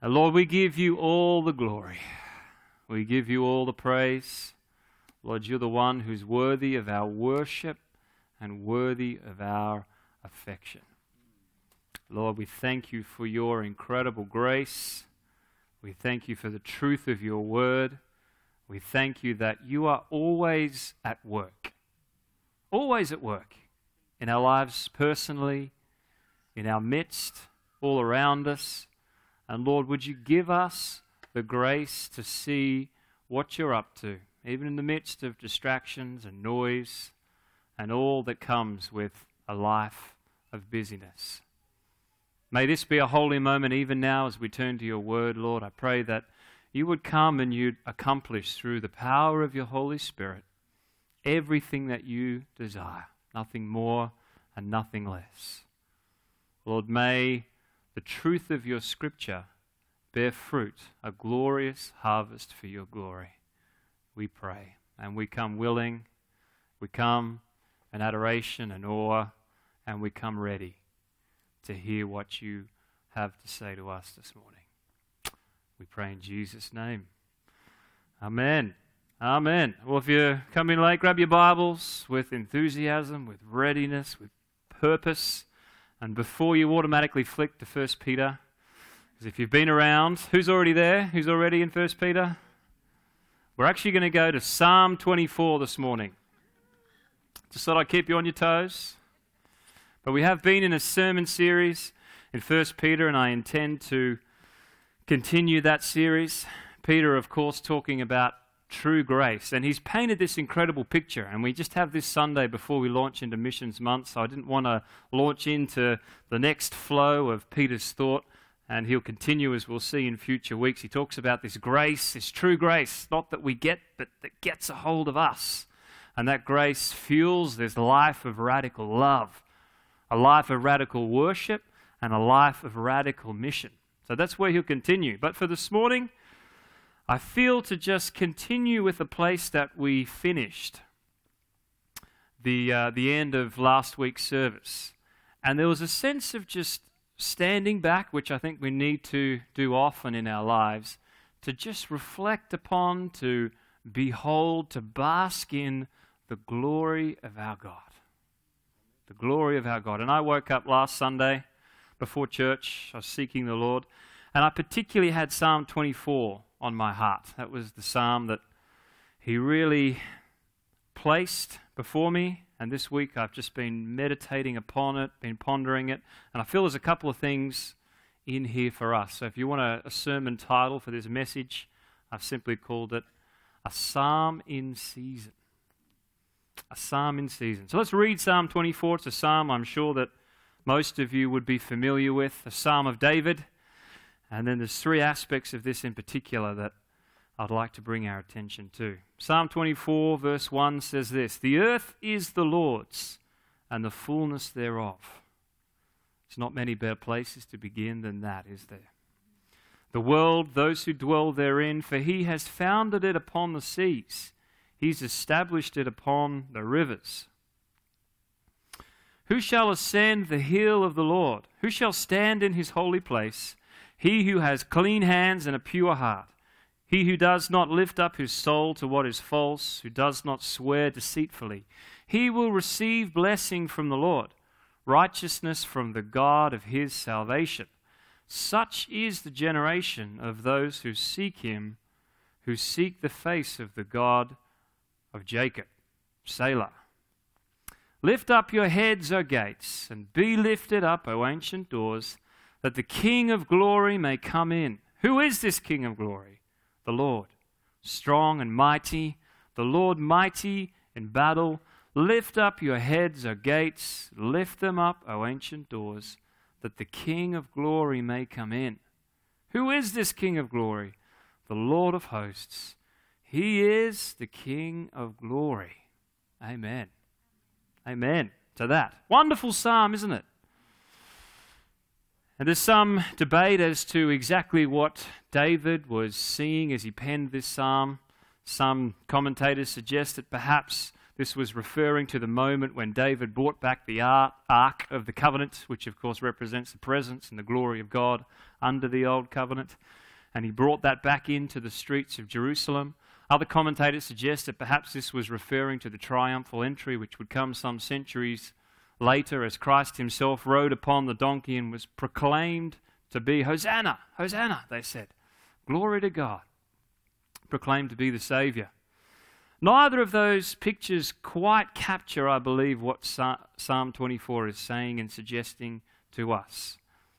And Lord, we give you all the glory. We give you all the praise. Lord, you're the one who's worthy of our worship and worthy of our affection. Lord, we thank you for your incredible grace. We thank you for the truth of your word. We thank you that you are always at work. Always at work. In our lives personally, in our midst, all around us. And Lord, would you give us the grace to see what you're up to, even in the midst of distractions and noise and all that comes with a life of busyness. May this be a holy moment even now as we turn to your word, Lord. I pray that you would come and you'd accomplish through the power of your Holy Spirit everything that you desire, nothing more and nothing less. Lord, may the truth of your scripture bear fruit, a glorious harvest for your glory. We pray, and we come willing, we come in adoration and awe, and we come ready to hear what you have to say to us this morning. We pray in Jesus' name. Amen. Amen. Well, if you're coming late, grab your Bibles with enthusiasm, with readiness, with purpose. And before you automatically flick to 1 Peter, because if you've been around, who's already there? Who's already in 1 Peter? We're actually going to go to Psalm 24 this morning. Just thought I'd keep you on your toes. But we have been in a sermon series in 1 Peter, and I intend to continue that series. Peter, of course, talking about true grace. And he's painted this incredible picture. And we just have this Sunday before we launch into Missions Month, so I didn't want to launch into the next flow of Peter's thought. And he'll continue, as we'll see in future weeks. He talks about this grace, this true grace, not that we get, but that gets a hold of us. And that grace fuels this life of radical love, a life of radical worship, and a life of radical mission. So that's where he'll continue. But for this morning, I feel to just continue with the place that we finished the end of last week's service. And there was a sense of just standing back, which I think we need to do often in our lives, to just reflect upon, to behold, to bask in the glory of our God. The glory of our God. And I woke up last Sunday before church. I was seeking the Lord. And I particularly had Psalm 24 on my heart. That was the psalm that he really placed before me, and this week I've just been meditating upon it, been pondering it, and I feel there's a couple of things in here for us. So if you want a sermon title for this message, I've simply called it A Psalm in Season. A Psalm in Season. So let's read Psalm 24. It's a psalm I'm sure that most of you would be familiar with, a psalm of David. And then there's three aspects of this in particular that I'd like to bring our attention to. Psalm 24 verse 1 says this, "The earth is the Lord's and the fullness thereof." There's not many better places to begin than that, is there? "The world, those who dwell therein, for he has founded it upon the seas. He's established it upon the rivers. Who shall ascend the hill of the Lord? Who shall stand in his holy place? He who has clean hands and a pure heart, he who does not lift up his soul to what is false, who does not swear deceitfully, he will receive blessing from the Lord, righteousness from the God of his salvation. Such is the generation of those who seek him, who seek the face of the God of Jacob." Selah. "Lift up your heads, O gates, and be lifted up, O ancient doors, that the King of glory may come in." Who is this King of glory? The Lord, strong and mighty, the Lord mighty in battle. "Lift up your heads, O gates, lift them up, O ancient doors, that the King of glory may come in." Who is this King of glory? The Lord of hosts. He is the King of glory. Amen. Amen to that. Wonderful psalm, isn't it? And there's some debate as to exactly what David was seeing as he penned this psalm. Some commentators suggest that perhaps This was referring to the moment when David brought back the Ark of the Covenant, which of course represents the presence and the glory of God under the Old Covenant. And he brought that back into the streets of Jerusalem. Other commentators suggest that perhaps this was referring to the triumphal entry, which would come some centuries later as Christ himself rode upon the donkey and was proclaimed to be Hosanna, Hosanna, they said. Glory to God. Proclaimed to be the Saviour. Neither of those pictures quite capture, I believe, what Psalm 24 is saying and suggesting to us.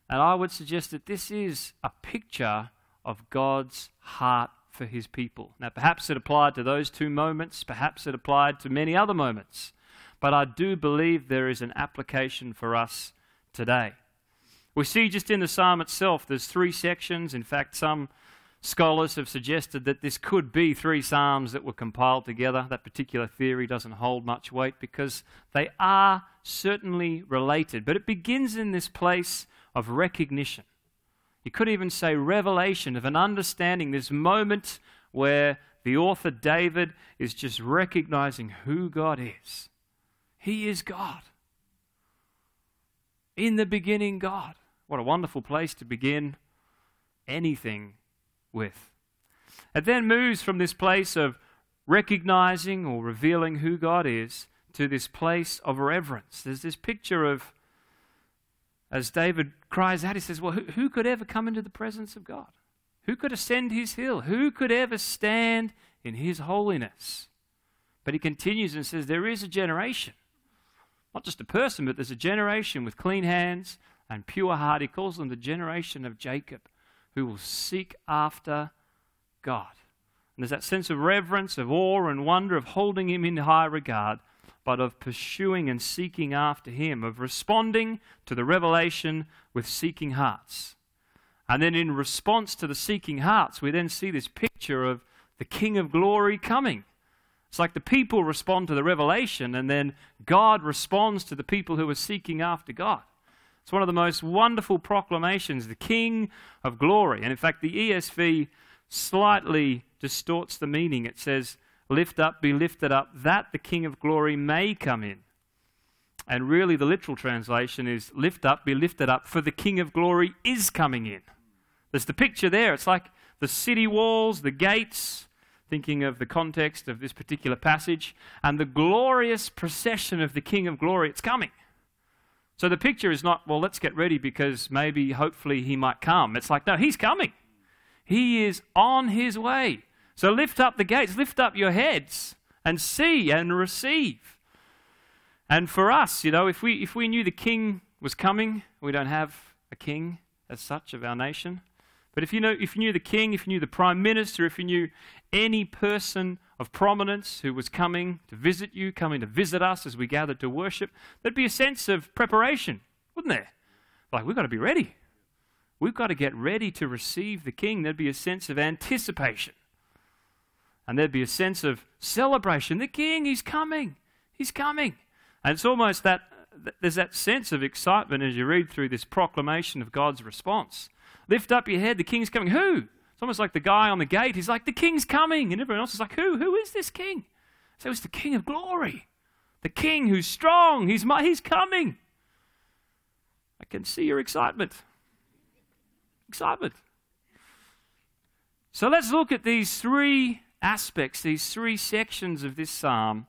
And I would suggest that this is a picture of God's heart for his people. Now, perhaps it applied to those two moments. Perhaps it applied to many other moments. But I do believe there is an application for us today. We see just in the psalm itself, there's three sections. In fact, some scholars have suggested that this could be three psalms that were compiled together. That particular theory doesn't hold much weight because they are certainly related. But it begins in this place of recognition. You could even say revelation of an understanding, this moment where the author David is just recognizing who God is. He is God. In the beginning, God. What a wonderful place to begin anything with. It then moves from this place of recognizing or revealing who God is to this place of reverence. There's this picture of, as David cries out, he says, well, who could ever come into the presence of God? Who could ascend his hill? Who could ever stand in his holiness? But he continues and says, there is a generation, not just a person, but there's a generation with clean hands and pure heart. He calls them the generation of Jacob, who will seek after God. And there's that sense of reverence, of awe and wonder, of holding him in high regard, but of pursuing and seeking after him, of responding to the revelation with seeking hearts. And then in response to the seeking hearts, we then see this picture of the King of Glory coming. It's like the people respond to the revelation, and then God responds to the people who are seeking after God. It's one of the most wonderful proclamations, the King of Glory. And in fact, the ESV slightly distorts the meaning. It says, lift up, be lifted up, that the King of Glory may come in. And really the literal translation is, lift up, be lifted up, for the King of Glory is coming in. There's the picture there. It's like the city walls, the gates, thinking of the context of this particular passage, and the glorious procession of the King of Glory, it's coming. So the picture is not, well, let's get ready because maybe, hopefully, he might come. It's like, no, he's coming. He is on his way. So lift up the gates, lift up your heads and see and receive. And for us, you know, if we knew the king was coming, we don't have a king as such of our nation. But if you knew the king, if you knew the prime minister, if you knew any person of prominence who was coming to visit you, coming to visit us as we gathered to worship, there'd be a sense of preparation, wouldn't there? Like, we've got to be ready. We've got to get ready to receive the king. There'd be a sense of anticipation. And there'd be a sense of celebration. The king, he's coming. He's coming. And it's almost that, there's that sense of excitement as you read through this proclamation of God's response. Lift up your head, the king's coming. Who? It's almost like the guy on the gate. He's like, the king's coming. And everyone else is like, who? Who is this king? So it's the King of Glory. The king who's strong. He's coming. I can see your excitement. Excitement. So let's look at these three aspects, these three sections of this psalm.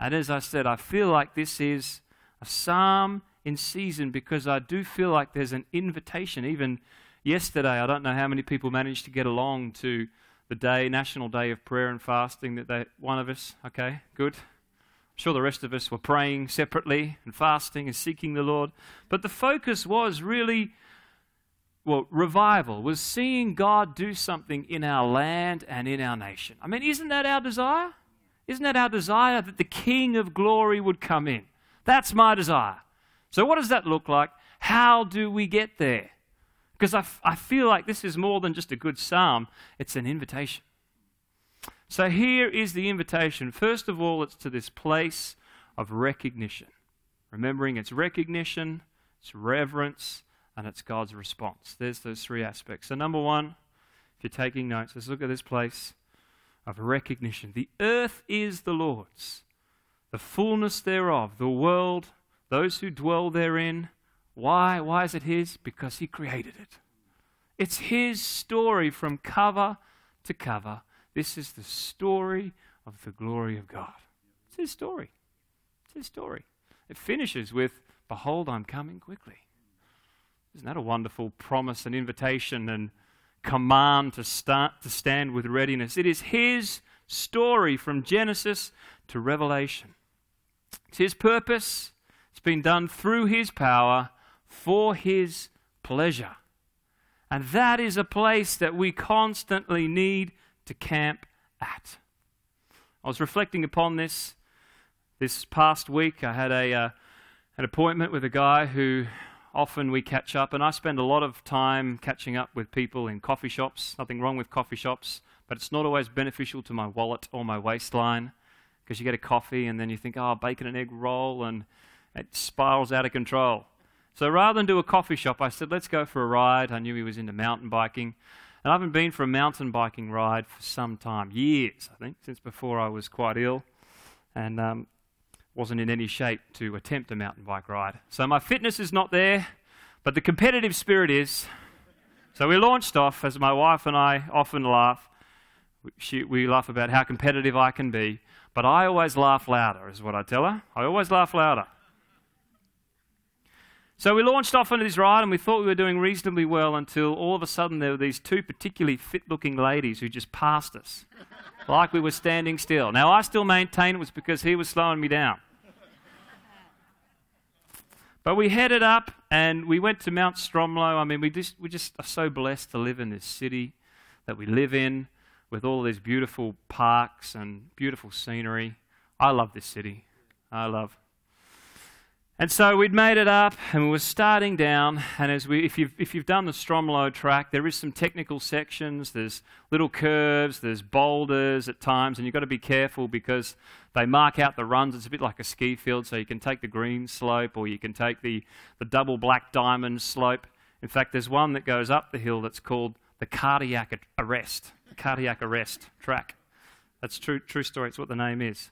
And as I said, I feel like this is a psalm in season because I do feel like there's an invitation. Even yesterday, I don't know how many people managed to get along to the day, National Day of Prayer and Fasting, one of us, okay, good. I'm sure the rest of us were praying separately and fasting and seeking the Lord. But the focus was really, revival, was seeing God do something in our land and in our nation. I mean, isn't that our desire? Isn't that our desire that the King of Glory would come in? That's my desire. So what does that look like? How do we get there? Because I feel like this is more than just a good psalm. It's an invitation. So here is the invitation. First of all, it's to this place of recognition. Remembering it's recognition, it's reverence, and it's God's response. There's those three aspects. So number one, if you're taking notes, let's look at this place of recognition. The earth is the Lord's the fullness thereof, the world, those who dwell therein. Why? Why is it his? Because he created it. It's his story from cover to cover. This is the story of the glory of God. It's his story. It's his story. It finishes with, behold, I'm coming quickly. Isn't that a wonderful promise and invitation and command to stand with readiness? It is his story from Genesis to Revelation. It's his purpose. It's been done through his power for his pleasure. And that is a place that we constantly need to camp at. I was reflecting upon this past week. I had an appointment with a guy who often we catch up, and I spend a lot of time catching up with people in coffee shops. Nothing wrong with coffee shops, but it's not always beneficial to my wallet or my waistline, because you get a coffee and then you think, oh, bacon and egg roll, and it spirals out of control. So rather than do a coffee shop, I said, let's go for a ride. I knew he was into mountain biking, and I haven't been for a mountain biking ride for some time, years, I think, since before I was quite ill, and wasn't in any shape to attempt a mountain bike ride. So my fitness is not there, but the competitive spirit is. So we launched off, as my wife and I often laugh. We laugh about how competitive I can be, but I always laugh louder, is what I tell her. I always laugh louder. So we launched off on this ride, and we thought we were doing reasonably well until all of a sudden there were these two particularly fit-looking ladies who just passed us, like we were standing still. Now, I still maintain it was because he was slowing me down. But we headed up and we went to Mount Stromlo. I mean, we just are so blessed to live in this city that we live in, with all these beautiful parks and beautiful scenery. I love this city. And so we'd made it up and we were starting down. And as if you've done the Stromlo track, there is some technical sections. There's little curves, there's boulders at times, and you've got to be careful because they mark out the runs. It's a bit like a ski field, so you can take the green slope or you can take the double black diamond slope. In fact, there's one that goes up the hill that's called the cardiac arrest track. That's true story. It's what the name is.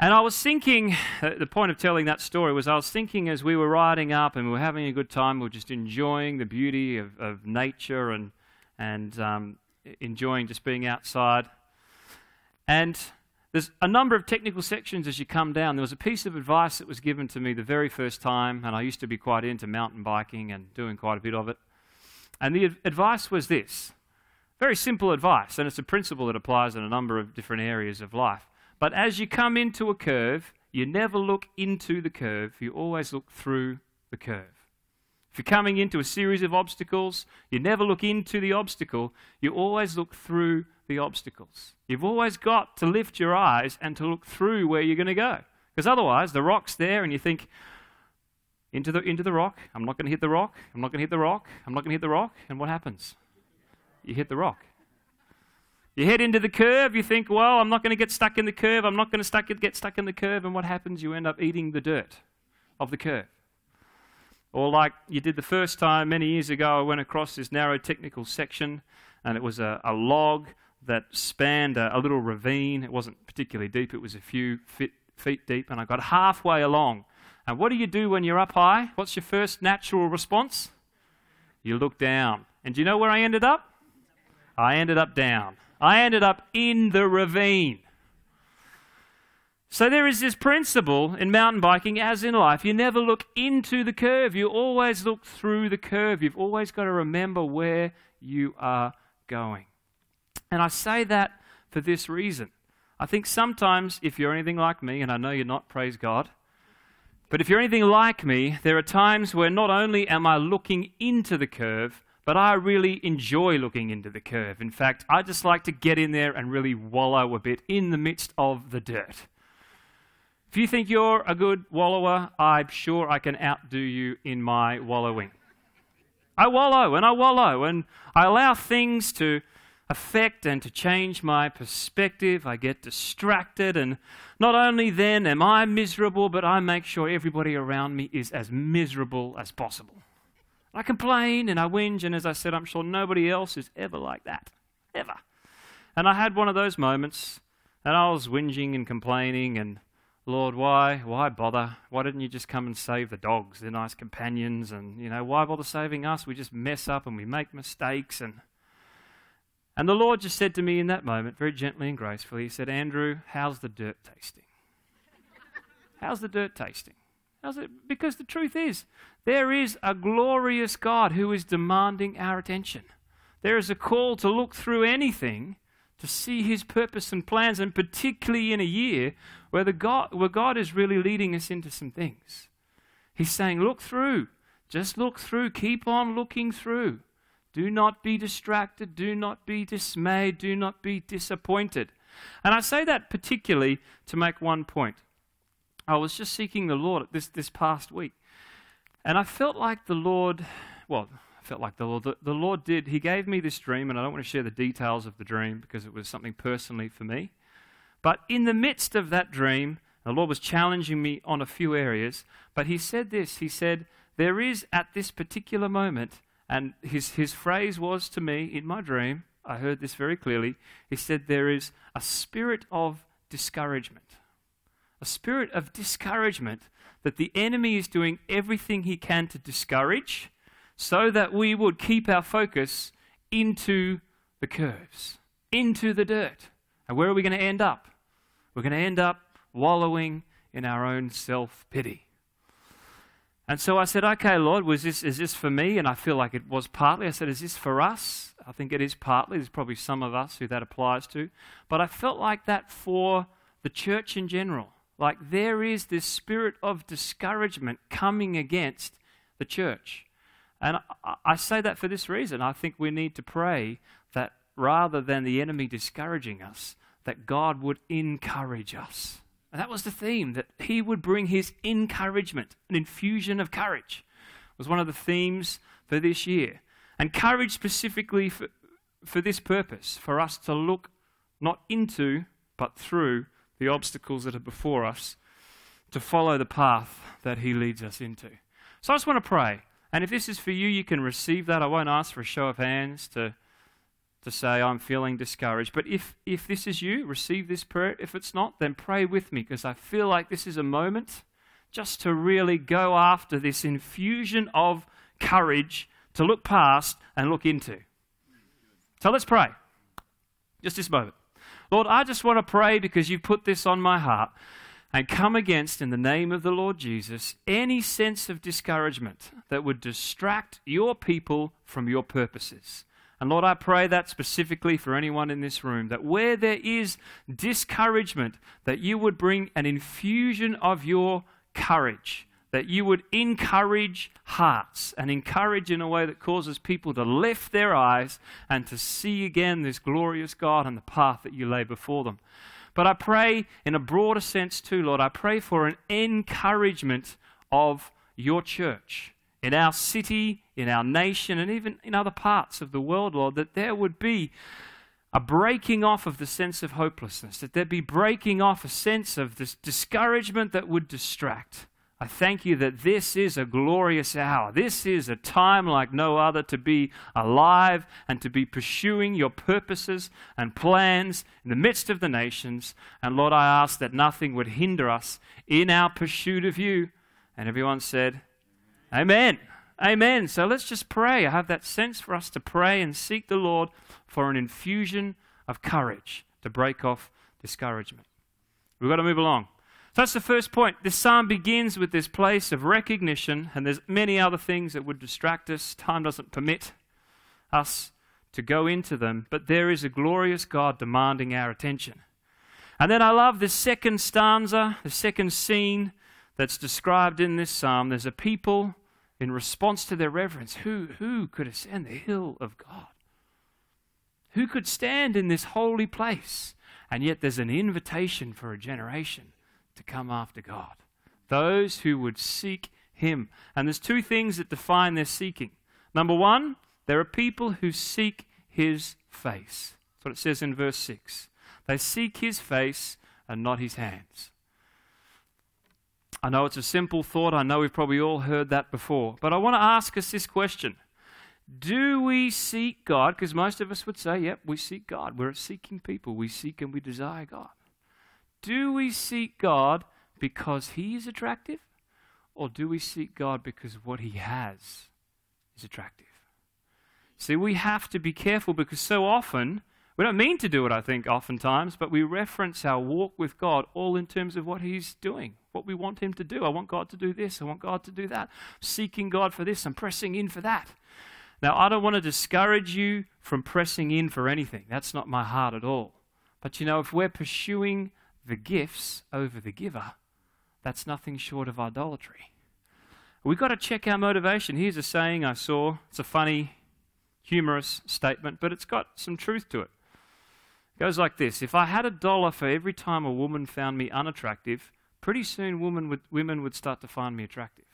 And I was thinking, the point of telling that story was, I was thinking as we were riding up and we were having a good time, we were just enjoying the beauty of nature and enjoying just being outside. And there's a number of technical sections as you come down. There was a piece of advice that was given to me the very first time, and I used to be quite into mountain biking and doing quite a bit of it. And the advice was this, very simple advice, and it's a principle that applies in a number of different areas of life. But as you come into a curve, you never look into the curve, you always look through the curve. If you're coming into a series of obstacles, you never look into the obstacle, you always look through the obstacles. You've always got to lift your eyes and to look through where you're going to go. Because otherwise, the rock's there and you think, into the rock, I'm not going to hit the rock, I'm not going to hit the rock, I'm not going to hit the rock, and what happens? You hit the rock. You head into the curve, you think, well, I'm not going to get stuck in the curve, I'm not going to get stuck in the curve, and what happens? You end up eating the dirt of the curve. Or like you did the first time many years ago, I went across this narrow technical section, and it was a log that spanned a little ravine. It wasn't particularly deep, it was a few feet deep, and I got halfway along. And what do you do when you're up high? What's your first natural response? You look down. And do you know where I ended up? I ended up down. I ended up in the ravine. So there is this principle in mountain biking, as in life, you never look into the curve. You always look through the curve. You've always got to remember where you are going. And I say that for this reason. I think sometimes if you're anything like me, and I know you're not, praise God, but if you're anything like me, there are times where not only am I looking into the curve, but I really enjoy looking into the curve. In fact, I just like to get in there and really wallow a bit in the midst of the dirt. If you think you're a good wallower, I'm sure I can outdo you in my wallowing. I wallow, and I allow things to affect and to change my perspective. I get distracted, and not only then am I miserable, but I make sure everybody around me is as miserable as possible. I complain and I whinge, and as I said, I'm sure nobody else is ever like that, ever. And I had one of those moments And I was whinging and complaining and, Lord, why bother? Why didn't you just come and save the dogs? They're nice companions and, you know, why bother saving us? We just mess up and we make mistakes. And the Lord just said to me in that moment, very gently and gracefully, he said, Andrew, how's the dirt tasting? How's the dirt tasting? Because the truth is, there is a glorious God who is demanding our attention. There is a call to look through anything to see his purpose and plans, and particularly in a year where God is really leading us into some things. He's saying, look through. Just look through. Keep on looking through. Do not be distracted. Do not be dismayed. Do not be disappointed. And I say that particularly to make one point. I was just seeking the Lord this past week, and I felt like the Lord, the Lord did. He gave me this dream, and I don't want to share the details of the dream because it was something personally for me. But in the midst of that dream, the Lord was challenging me on a few areas, but he said this. He said, there is at this particular moment, and his phrase was to me in my dream, I heard this very clearly, he said, there is a spirit of discouragement. A spirit of discouragement that the enemy is doing everything he can to discourage, so that we would keep our focus into the curves, into the dirt. And where are we going to end up? We're going to end up wallowing in our own self-pity. And so I said, okay, Lord, is this for me? And I feel like it was partly. I said, is this for us? I think it is partly. There's probably some of us who that applies to. But I felt like that for the church in general. Like there is this spirit of discouragement coming against the church. And I say that for this reason. I think we need to pray that rather than the enemy discouraging us, that God would encourage us. And that was the theme, that he would bring his encouragement, an infusion of courage, was one of the themes for this year. And courage specifically for this purpose, for us to look not into but through the obstacles that are before us, to follow the path that he leads us into. So I just want to pray. And if this is for you, you can receive that. I won't ask for a show of hands to say I'm feeling discouraged. But if this is you, receive this prayer. If it's not, then pray with me, because I feel like this is a moment just to really go after this infusion of courage to look past and look into. So let's pray. Just this moment. Lord, I just want to pray because you put this on my heart. And come against, in the name of the Lord Jesus, any sense of discouragement that would distract your people from your purposes. And Lord, I pray that specifically for anyone in this room, that where there is discouragement, that you would bring an infusion of your courage, that you would encourage hearts and encourage in a way that causes people to lift their eyes and to see again this glorious God and the path that you lay before them. But I pray in a broader sense too, Lord. I pray for an encouragement of your church in our city, in our nation, and even in other parts of the world, Lord, that there would be a breaking off of the sense of hopelessness, that there'd be breaking off a sense of this discouragement that would distract. I thank you that this is a glorious hour. This is a time like no other to be alive and to be pursuing your purposes and plans in the midst of the nations. And Lord, I ask that nothing would hinder us in our pursuit of you. And everyone said, Amen. Amen. So let's just pray. I have that sense for us to pray and seek the Lord for an infusion of courage to break off discouragement. We've got to move along. So that's the first point. This psalm begins with this place of recognition, and there's many other things that would distract us. Time doesn't permit us to go into them, but there is a glorious God demanding our attention. And then I love this second stanza, the second scene that's described in this psalm. There's a people in response to their reverence. Who could ascend the hill of God? Who could stand in this holy place? And yet there's an invitation for a generation to come after God, those who would seek him. And there's two things that define their seeking. Number one, there are people who seek his face. That's what it says in verse 6. They seek his face and not his hands. I know it's a simple thought. I know we've probably all heard that before. But I want to ask us this question. Do we seek God? Because most of us would say, yep, we seek God. We're a seeking people. We seek and we desire God. Do we seek God because he is attractive? Or do we seek God because what he has is attractive? See, we have to be careful because so often, we don't mean to do it, I think, oftentimes, but we reference our walk with God all in terms of what he's doing, what we want him to do. I want God to do this. I want God to do that. I'm seeking God for this. I'm pressing in for that. Now, I don't want to discourage you from pressing in for anything. That's not my heart at all. But, you know, if we're pursuing the gifts over the giver, that's nothing short of idolatry. We've got to check our motivation. Here's a saying I saw. It's a funny, humorous statement, but it's got some truth to it. It goes like this. If I had $1 for every time a woman found me unattractive, pretty soon women would start to find me attractive.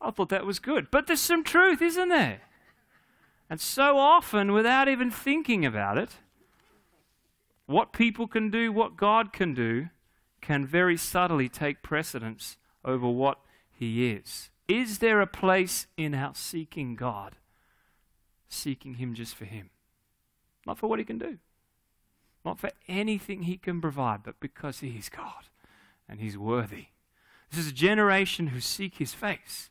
I thought that was good. But there's some truth, isn't there? And so often, without even thinking about it, what people can do, what God can do, can very subtly take precedence over what he is. Is there a place in our seeking God, seeking him just for him? Not for what he can do, not for anything he can provide, but because he is God and he's worthy. This is a generation who seek his face.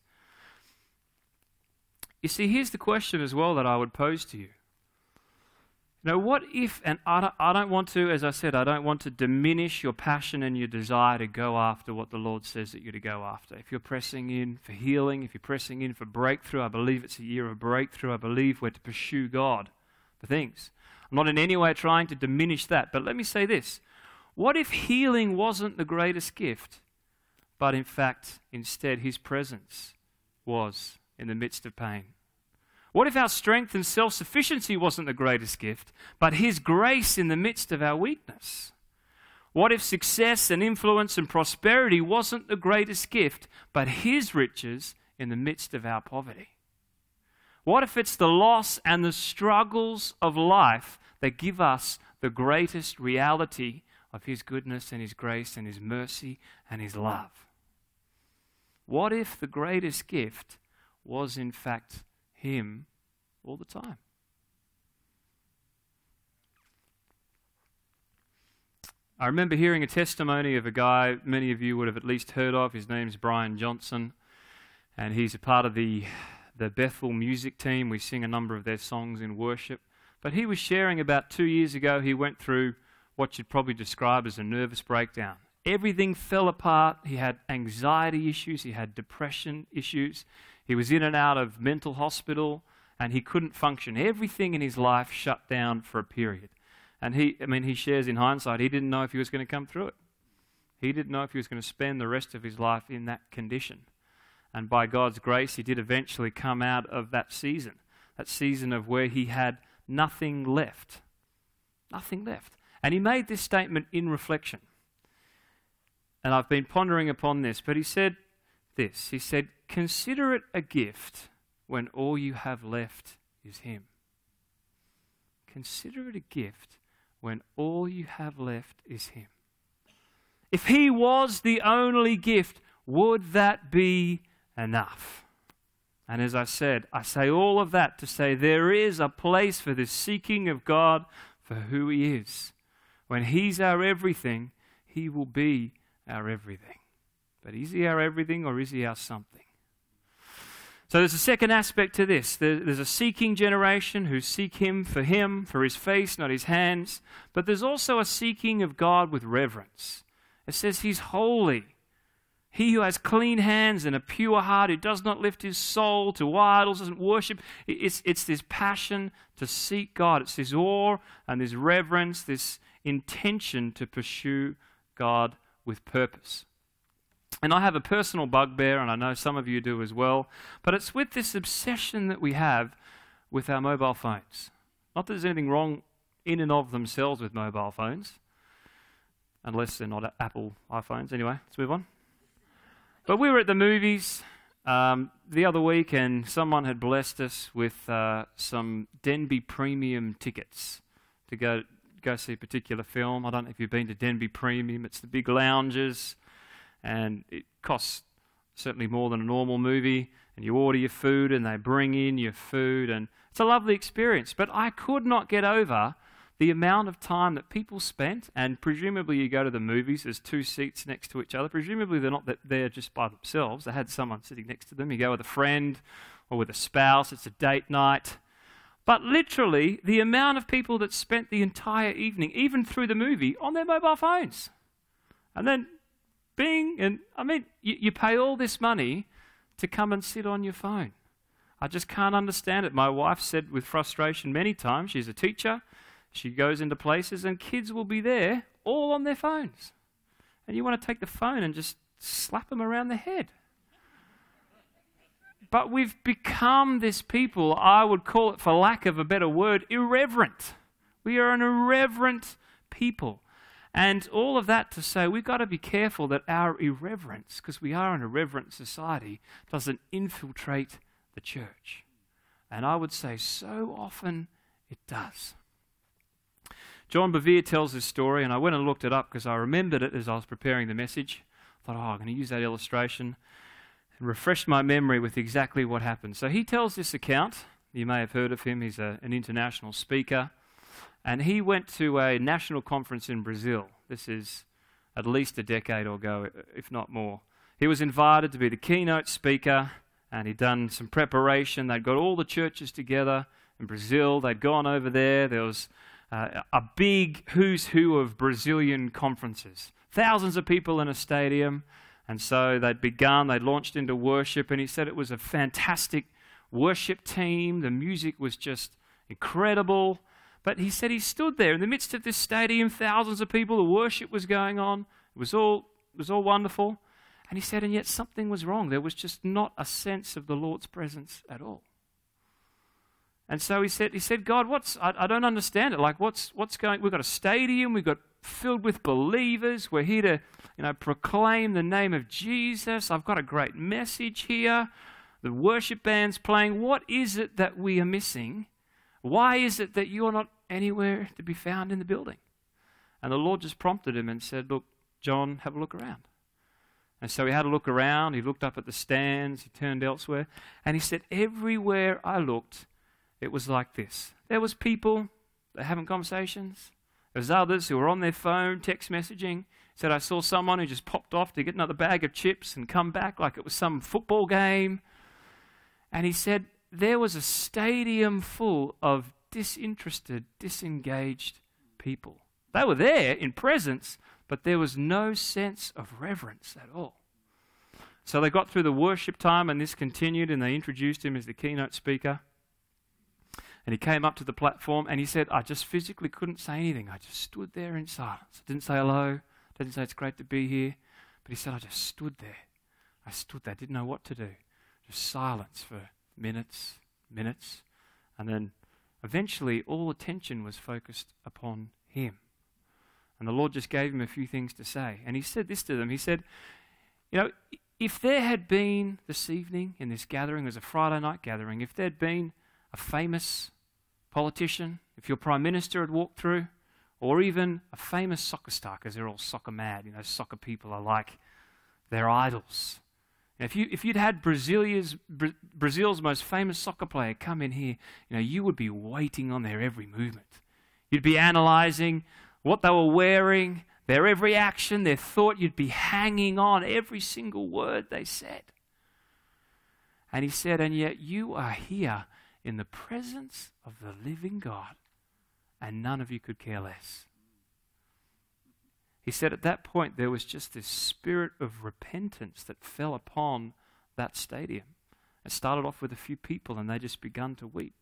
You see, here's the question as well that I would pose to you. Now, what if, and I don't want to, as I said, I don't want to diminish your passion and your desire to go after what the Lord says that you're to go after. If you're pressing in for healing, if you're pressing in for breakthrough, I believe it's a year of breakthrough. I believe we're to pursue God for things. I'm not in any way trying to diminish that, but let me say this. What if healing wasn't the greatest gift, but in fact, instead, his presence was in the midst of pain? What if our strength and self-sufficiency wasn't the greatest gift, but his grace in the midst of our weakness? What if success and influence and prosperity wasn't the greatest gift, but his riches in the midst of our poverty? What if it's the loss and the struggles of life that give us the greatest reality of his goodness and his grace and his mercy and his love? What if the greatest gift was in fact him all the time? I remember hearing a testimony of a guy many of you would have at least heard of. His name's Brian Johnson, and he's a part of the Bethel music team. We sing a number of their songs in worship. But he was sharing about 2 years ago he went through what you'd probably describe as a nervous breakdown. Everything fell apart. He had anxiety issues. He had depression issues. He was in and out of mental hospital, and he couldn't function. Everything in his life shut down for a period. And he shares in hindsight, he didn't know if he was going to come through it. He didn't know if he was going to spend the rest of his life in that condition. And by God's grace, he did eventually come out of that season of where he had nothing left. Nothing left. And he made this statement in reflection. And I've been pondering upon this, but he said this. He said, "Consider it a gift when all you have left is him." Consider it a gift when all you have left is him. If he was the only gift, would that be enough? And as I said, I say all of that to say there is a place for the seeking of God for who he is. When he's our everything, he will be our everything. But is he our everything or is he our something? So there's a second aspect to this. There's a seeking generation who seek him, for his face, not his hands. But there's also a seeking of God with reverence. It says he's holy. He who has clean hands and a pure heart, who does not lift his soul to idols, doesn't worship. It's this passion to seek God. It's this awe and this reverence, this intention to pursue God with purpose. And I have a personal bugbear, and I know some of you do as well, but it's with this obsession that we have with our mobile phones. Not that there's anything wrong in and of themselves with mobile phones, unless they're not Apple iPhones. Anyway, let's move on. But we were at the movies the other week, and someone had blessed us with some Dendy Premium tickets to go see a particular film. I don't know if you've been to Dendy Premium. It's the big lounges. And it costs certainly more than a normal movie. And you order your food and they bring in your food. And it's a lovely experience. But I could not get over The amount of time that people spent, and presumably you go to the movies, there's two seats next to each other. Presumably they're not there just by themselves. They had someone sitting next to them. You go with a friend or with a spouse. It's a date night. But literally, the amount of people that spent the entire evening, even through the movie, on their mobile phones. And then, bing, and I mean, you pay all this money to come and sit on your phone. I just can't understand it. My wife said with frustration many times, she's a teacher, she goes into places and kids will be there all on their phones. And you want to take the phone and just slap them around the head. But we've become this people, I would call it, for lack of a better word, irreverent. We are an irreverent people. And all of that to say we've got to be careful that our irreverence, because we are an irreverent society, doesn't infiltrate the church. And I would say so often it does. John Bevere tells this story, and I went and looked it up because I remembered it as I was preparing the message. I thought, I'm going to use that illustration and refresh my memory with exactly what happened. So he tells this account. You may have heard of him. He's an international speaker. And he went to a national conference in Brazil. This is at least a decade ago, if not more. He was invited to be the keynote speaker, and he'd done some preparation. They'd got all the churches together in Brazil. They'd gone over there. There was a big who's who of Brazilian conferences. Thousands of people in a stadium. And so they'd launched into worship, and he said it was a fantastic worship team. The music was just incredible. But he said he stood there in the midst of this stadium, thousands of people, the worship was going on. It was all wonderful. And he said, and yet something was wrong. There was just not a sense of the Lord's presence at all. And so he said, God, I don't understand it. Like, what's going? We've got a stadium. We've got filled with believers. We're here to, proclaim the name of Jesus. I've got a great message here. The worship band's playing. What is it that we are missing? Why is it that you're not anywhere to be found in the building? And the Lord just prompted him and said, look, John, have a look around. And so he had a look around. He looked up at the stands. He turned elsewhere. And he said, everywhere I looked, it was like this. There was people that having conversations. There was others who were on their phone, text messaging. He said, I saw someone who just popped off to get another bag of chips and come back like it was some football game. And he said, there was a stadium full of disinterested, disengaged people. They were there in presence, but there was no sense of reverence at all. So they got through the worship time, and this continued, and they introduced him as the keynote speaker. And he came up to the platform and he said, I just physically couldn't say anything. I just stood there in silence. I didn't say hello. I didn't say it's great to be here. But he said, I just stood there. I stood there. I didn't know what to do. Just silence for minutes. And then eventually all attention was focused upon him. And the Lord just gave him a few things to say. And he said this to them. He said, if there had been this evening in this gathering, it was a Friday night gathering, if there had been a famous politician, if your prime minister had walked through, or even a famous soccer star, because they're all soccer mad, soccer people are like their idols. And if you'd had Brazil's most famous soccer player come in here, you would be waiting on their every movement. You'd be analysing what they were wearing, their every action, their thought. You'd be hanging on every single word they said. And he said, and yet you are here in the presence of the living God, and none of you could care less. He said at that point there was just this spirit of repentance that fell upon that stadium. It started off with a few people, and they just begun to weep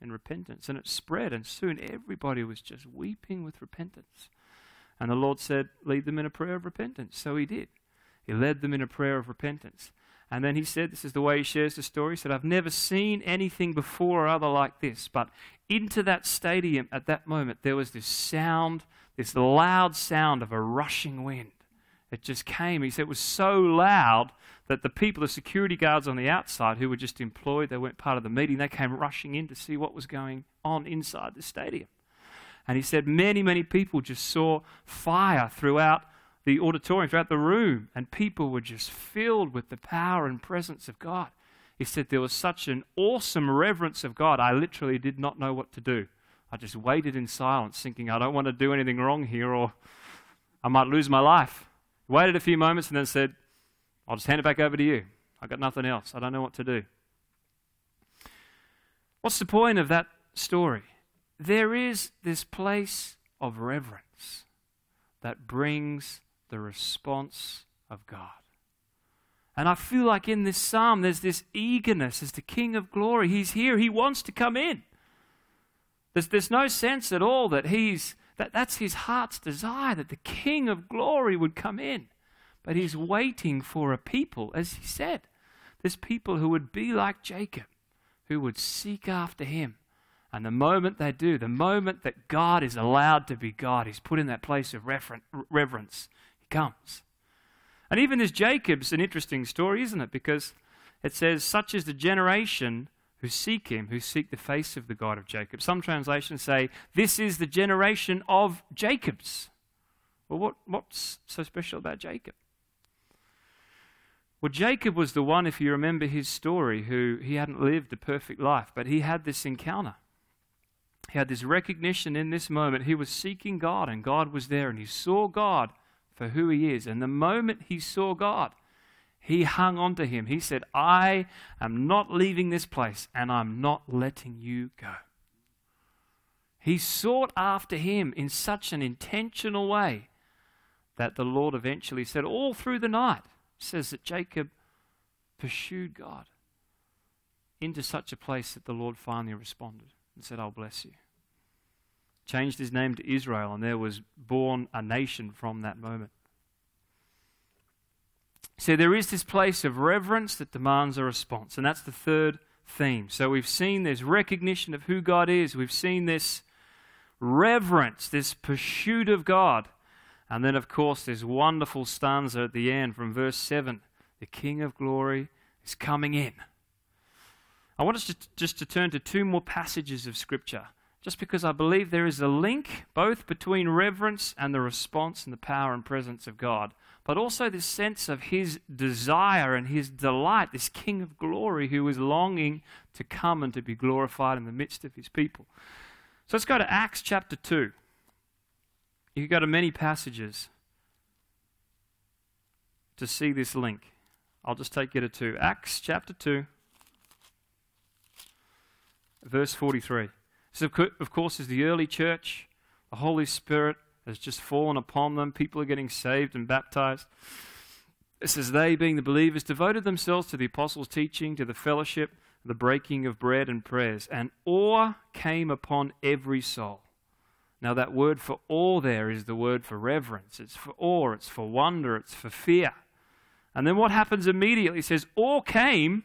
in repentance, and it spread, and soon everybody was just weeping with repentance. And the Lord said, lead them in a prayer of repentance. So he did. He led them in a prayer of repentance. And then he said, this is the way he shares the story, he said, I've never seen anything before or other like this, but into that stadium at that moment, there was this sound, this loud sound of a rushing wind. It just came. He said it was so loud that the people, the security guards on the outside who were just employed, they weren't part of the meeting, they came rushing in to see what was going on inside the stadium. And he said many, many people just saw fire throughout the auditorium, throughout the room, and people were just filled with the power and presence of God. He said there was such an awesome reverence of God, I literally did not know what to do. I just waited in silence, thinking, I don't want to do anything wrong here, or I might lose my life. Waited a few moments and then said, I'll just hand it back over to you. I got nothing else. I don't know what to do. What's the point of that story? There is this place of reverence that brings the response of God. And I feel like in this psalm, there's this eagerness as the King of Glory. He's here. He wants to come in. There's no sense at all that that's his heart's desire, that the King of Glory would come in. But he's waiting for a people, as he said, this people who would be like Jacob, who would seek after him. And the moment they do, the moment that God is allowed to be God, he's put in that place of reverence, he comes. And even this Jacob's an interesting story, isn't it? Because it says, such is the generation who seek him, who seek the face of the God of Jacob. Some translations say, this is the generation of Jacob's. Well, what's so special about Jacob? Well, Jacob was the one, if you remember his story, who he hadn't lived a perfect life, but he had this encounter. He had this recognition in this moment. He was seeking God, and God was there, and he saw God for who he is. And the moment he saw God, he hung on to him. He said, I am not leaving this place, and I'm not letting you go. He sought after him in such an intentional way that the Lord eventually said, all through the night, says that Jacob pursued God into such a place that the Lord finally responded and said, I'll bless you. Changed his name to Israel, and there was born a nation from that moment. So there is this place of reverence that demands a response, and that's the third theme. So we've seen this recognition of who God is. We've seen this reverence, this pursuit of God. And then, of course, this wonderful stanza at the end from verse 7. The King of Glory is coming in. I want us to just to turn to two more passages of Scripture, just because I believe there is a link both between reverence and the response and the power and presence of God, but also this sense of his desire and his delight, this King of Glory who is longing to come and to be glorified in the midst of his people. So let's go to Acts chapter 2. You can go to many passages to see this link. I'll just take you to 2. Acts chapter 2, verse 43. This, of course, is the early church. The Holy Spirit has just fallen upon them. People are getting saved and baptized. It says, they, being the believers, devoted themselves to the apostles' teaching, to the fellowship, the breaking of bread and prayers. And awe came upon every soul. Now that word for awe there is the word for reverence. It's for awe, it's for wonder, it's for fear. And then what happens immediately? It says, awe came,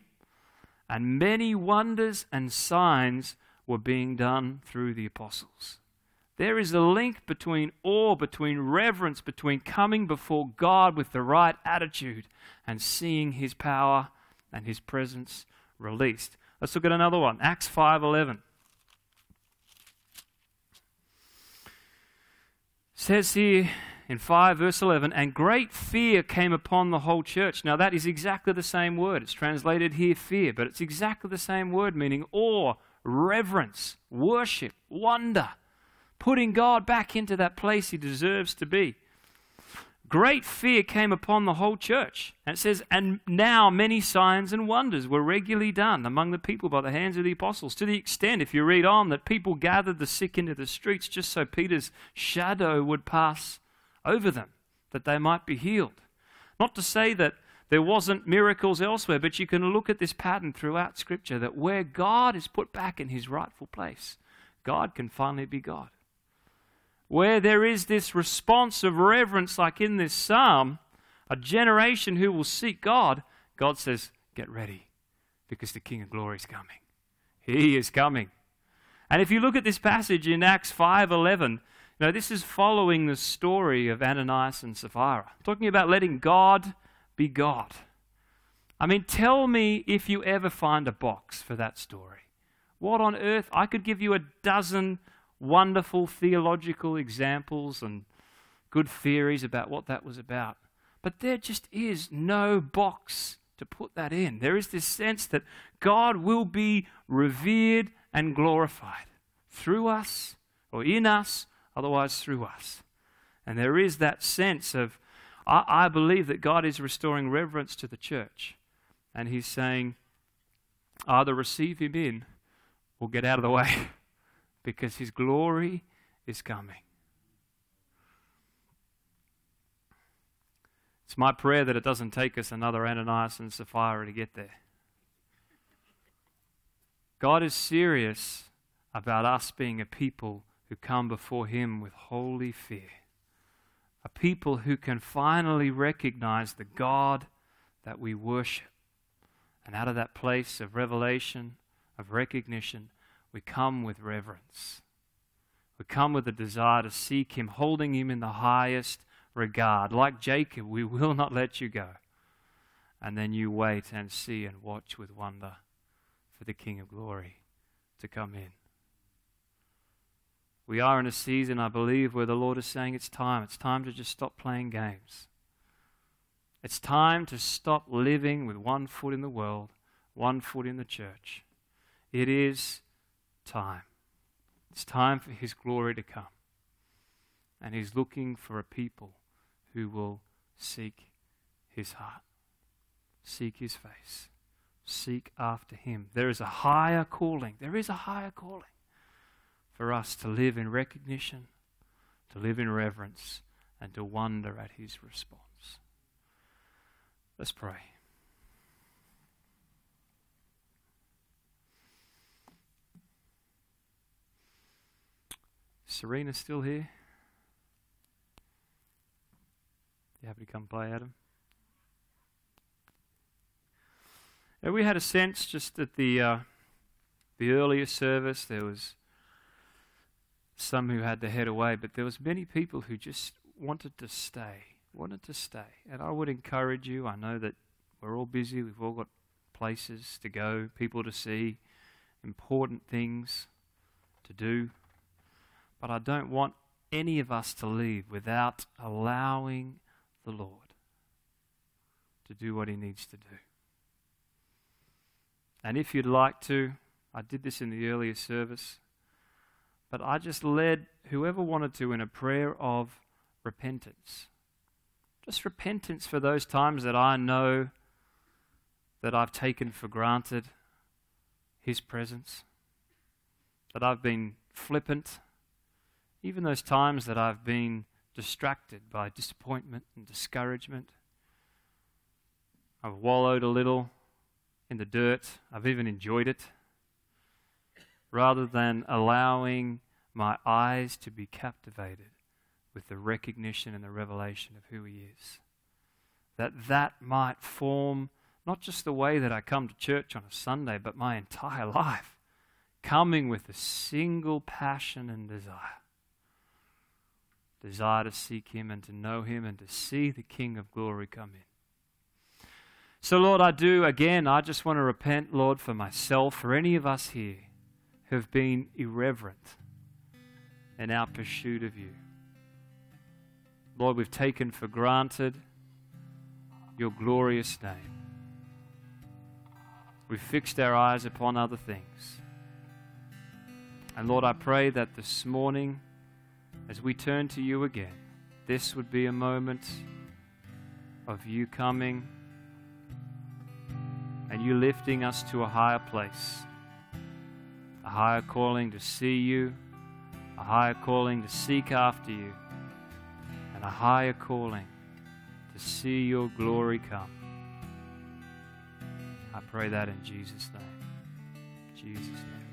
and many wonders and signs were being done through the apostles. There is a link between awe, between reverence, between coming before God with the right attitude and seeing his power and his presence released. Let's look at another one, Acts 5:11. Says here in 5 verse 11, and great fear came upon the whole church. Now that is exactly the same word. It's translated here fear, but it's exactly the same word, meaning awe, reverence, worship, wonder, putting God back into that place he deserves to be. Great fear came upon the whole church. And it says, and now many signs and wonders were regularly done among the people by the hands of the apostles, to the extent, if you read on, that people gathered the sick into the streets just so Peter's shadow would pass over them, that they might be healed. Not to say that there wasn't miracles elsewhere, but you can look at this pattern throughout Scripture, that where God is put back in his rightful place, God can finally be God. Where there is this response of reverence, like in this psalm, a generation who will seek God, God says, get ready, because the King of Glory is coming. He is coming. And if you look at this passage in Acts 5:11, now this is following the story of Ananias and Sapphira, talking about letting God be God. I mean, tell me if you ever find a box for that story. What on earth? I could give you a dozen wonderful theological examples and good theories about what that was about. But there just is no box to put that in. There is this sense that God will be revered and glorified through us or in us, otherwise through us. And there is that sense of, I believe that God is restoring reverence to the church. And he's saying, either receive him in or get out of the way because his glory is coming. It's my prayer that it doesn't take us another Ananias and Sapphira to get there. God is serious about us being a people who come before him with holy fear. A people who can finally recognize the God that we worship. And out of that place of revelation, of recognition, we come with reverence. We come with a desire to seek him, holding him in the highest regard. Like Jacob, we will not let you go. And then you wait and see and watch with wonder for the King of Glory to come in. We are in a season, I believe, where the Lord is saying it's time. It's time to just stop playing games. It's time to stop living with one foot in the world, one foot in the church. It is time. It's time for his glory to come. And he's looking for a people who will seek his heart, seek his face, seek after him. There is a higher calling. There is a higher calling for us to live in recognition, to live in reverence, and to wonder at his response. Let's pray. Serena still here? You happy to come play, Adam? And we had a sense just at the earlier service, there was some who had to head away, but there was many people who just wanted to stay. And I would encourage you, I know that we're all busy, we've all got places to go, people to see, important things to do. But I don't want any of us to leave without allowing the Lord to do what he needs to do. And if you'd like to, I did this in the earlier service, but I just led whoever wanted to in a prayer of repentance. Just repentance for those times that I know that I've taken for granted his presence, that I've been flippant, even those times that I've been distracted by disappointment and discouragement. I've wallowed a little in the dirt. I've even enjoyed it. Rather than allowing my eyes to be captivated with the recognition and the revelation of who he is. That might form not just the way that I come to church on a Sunday, but my entire life, coming with a single passion and desire to seek him and to know him and to see the King of Glory come in. So Lord, I just want to repent, Lord, for myself, for any of us here who have been irreverent in our pursuit of you. Lord, we've taken for granted your glorious name. We've fixed our eyes upon other things. And Lord, I pray that this morning, as we turn to you again, this would be a moment of you coming and you lifting us to a higher place, a higher calling to see you, a higher calling to seek after you, and a higher calling to see your glory come. I pray that in Jesus' name.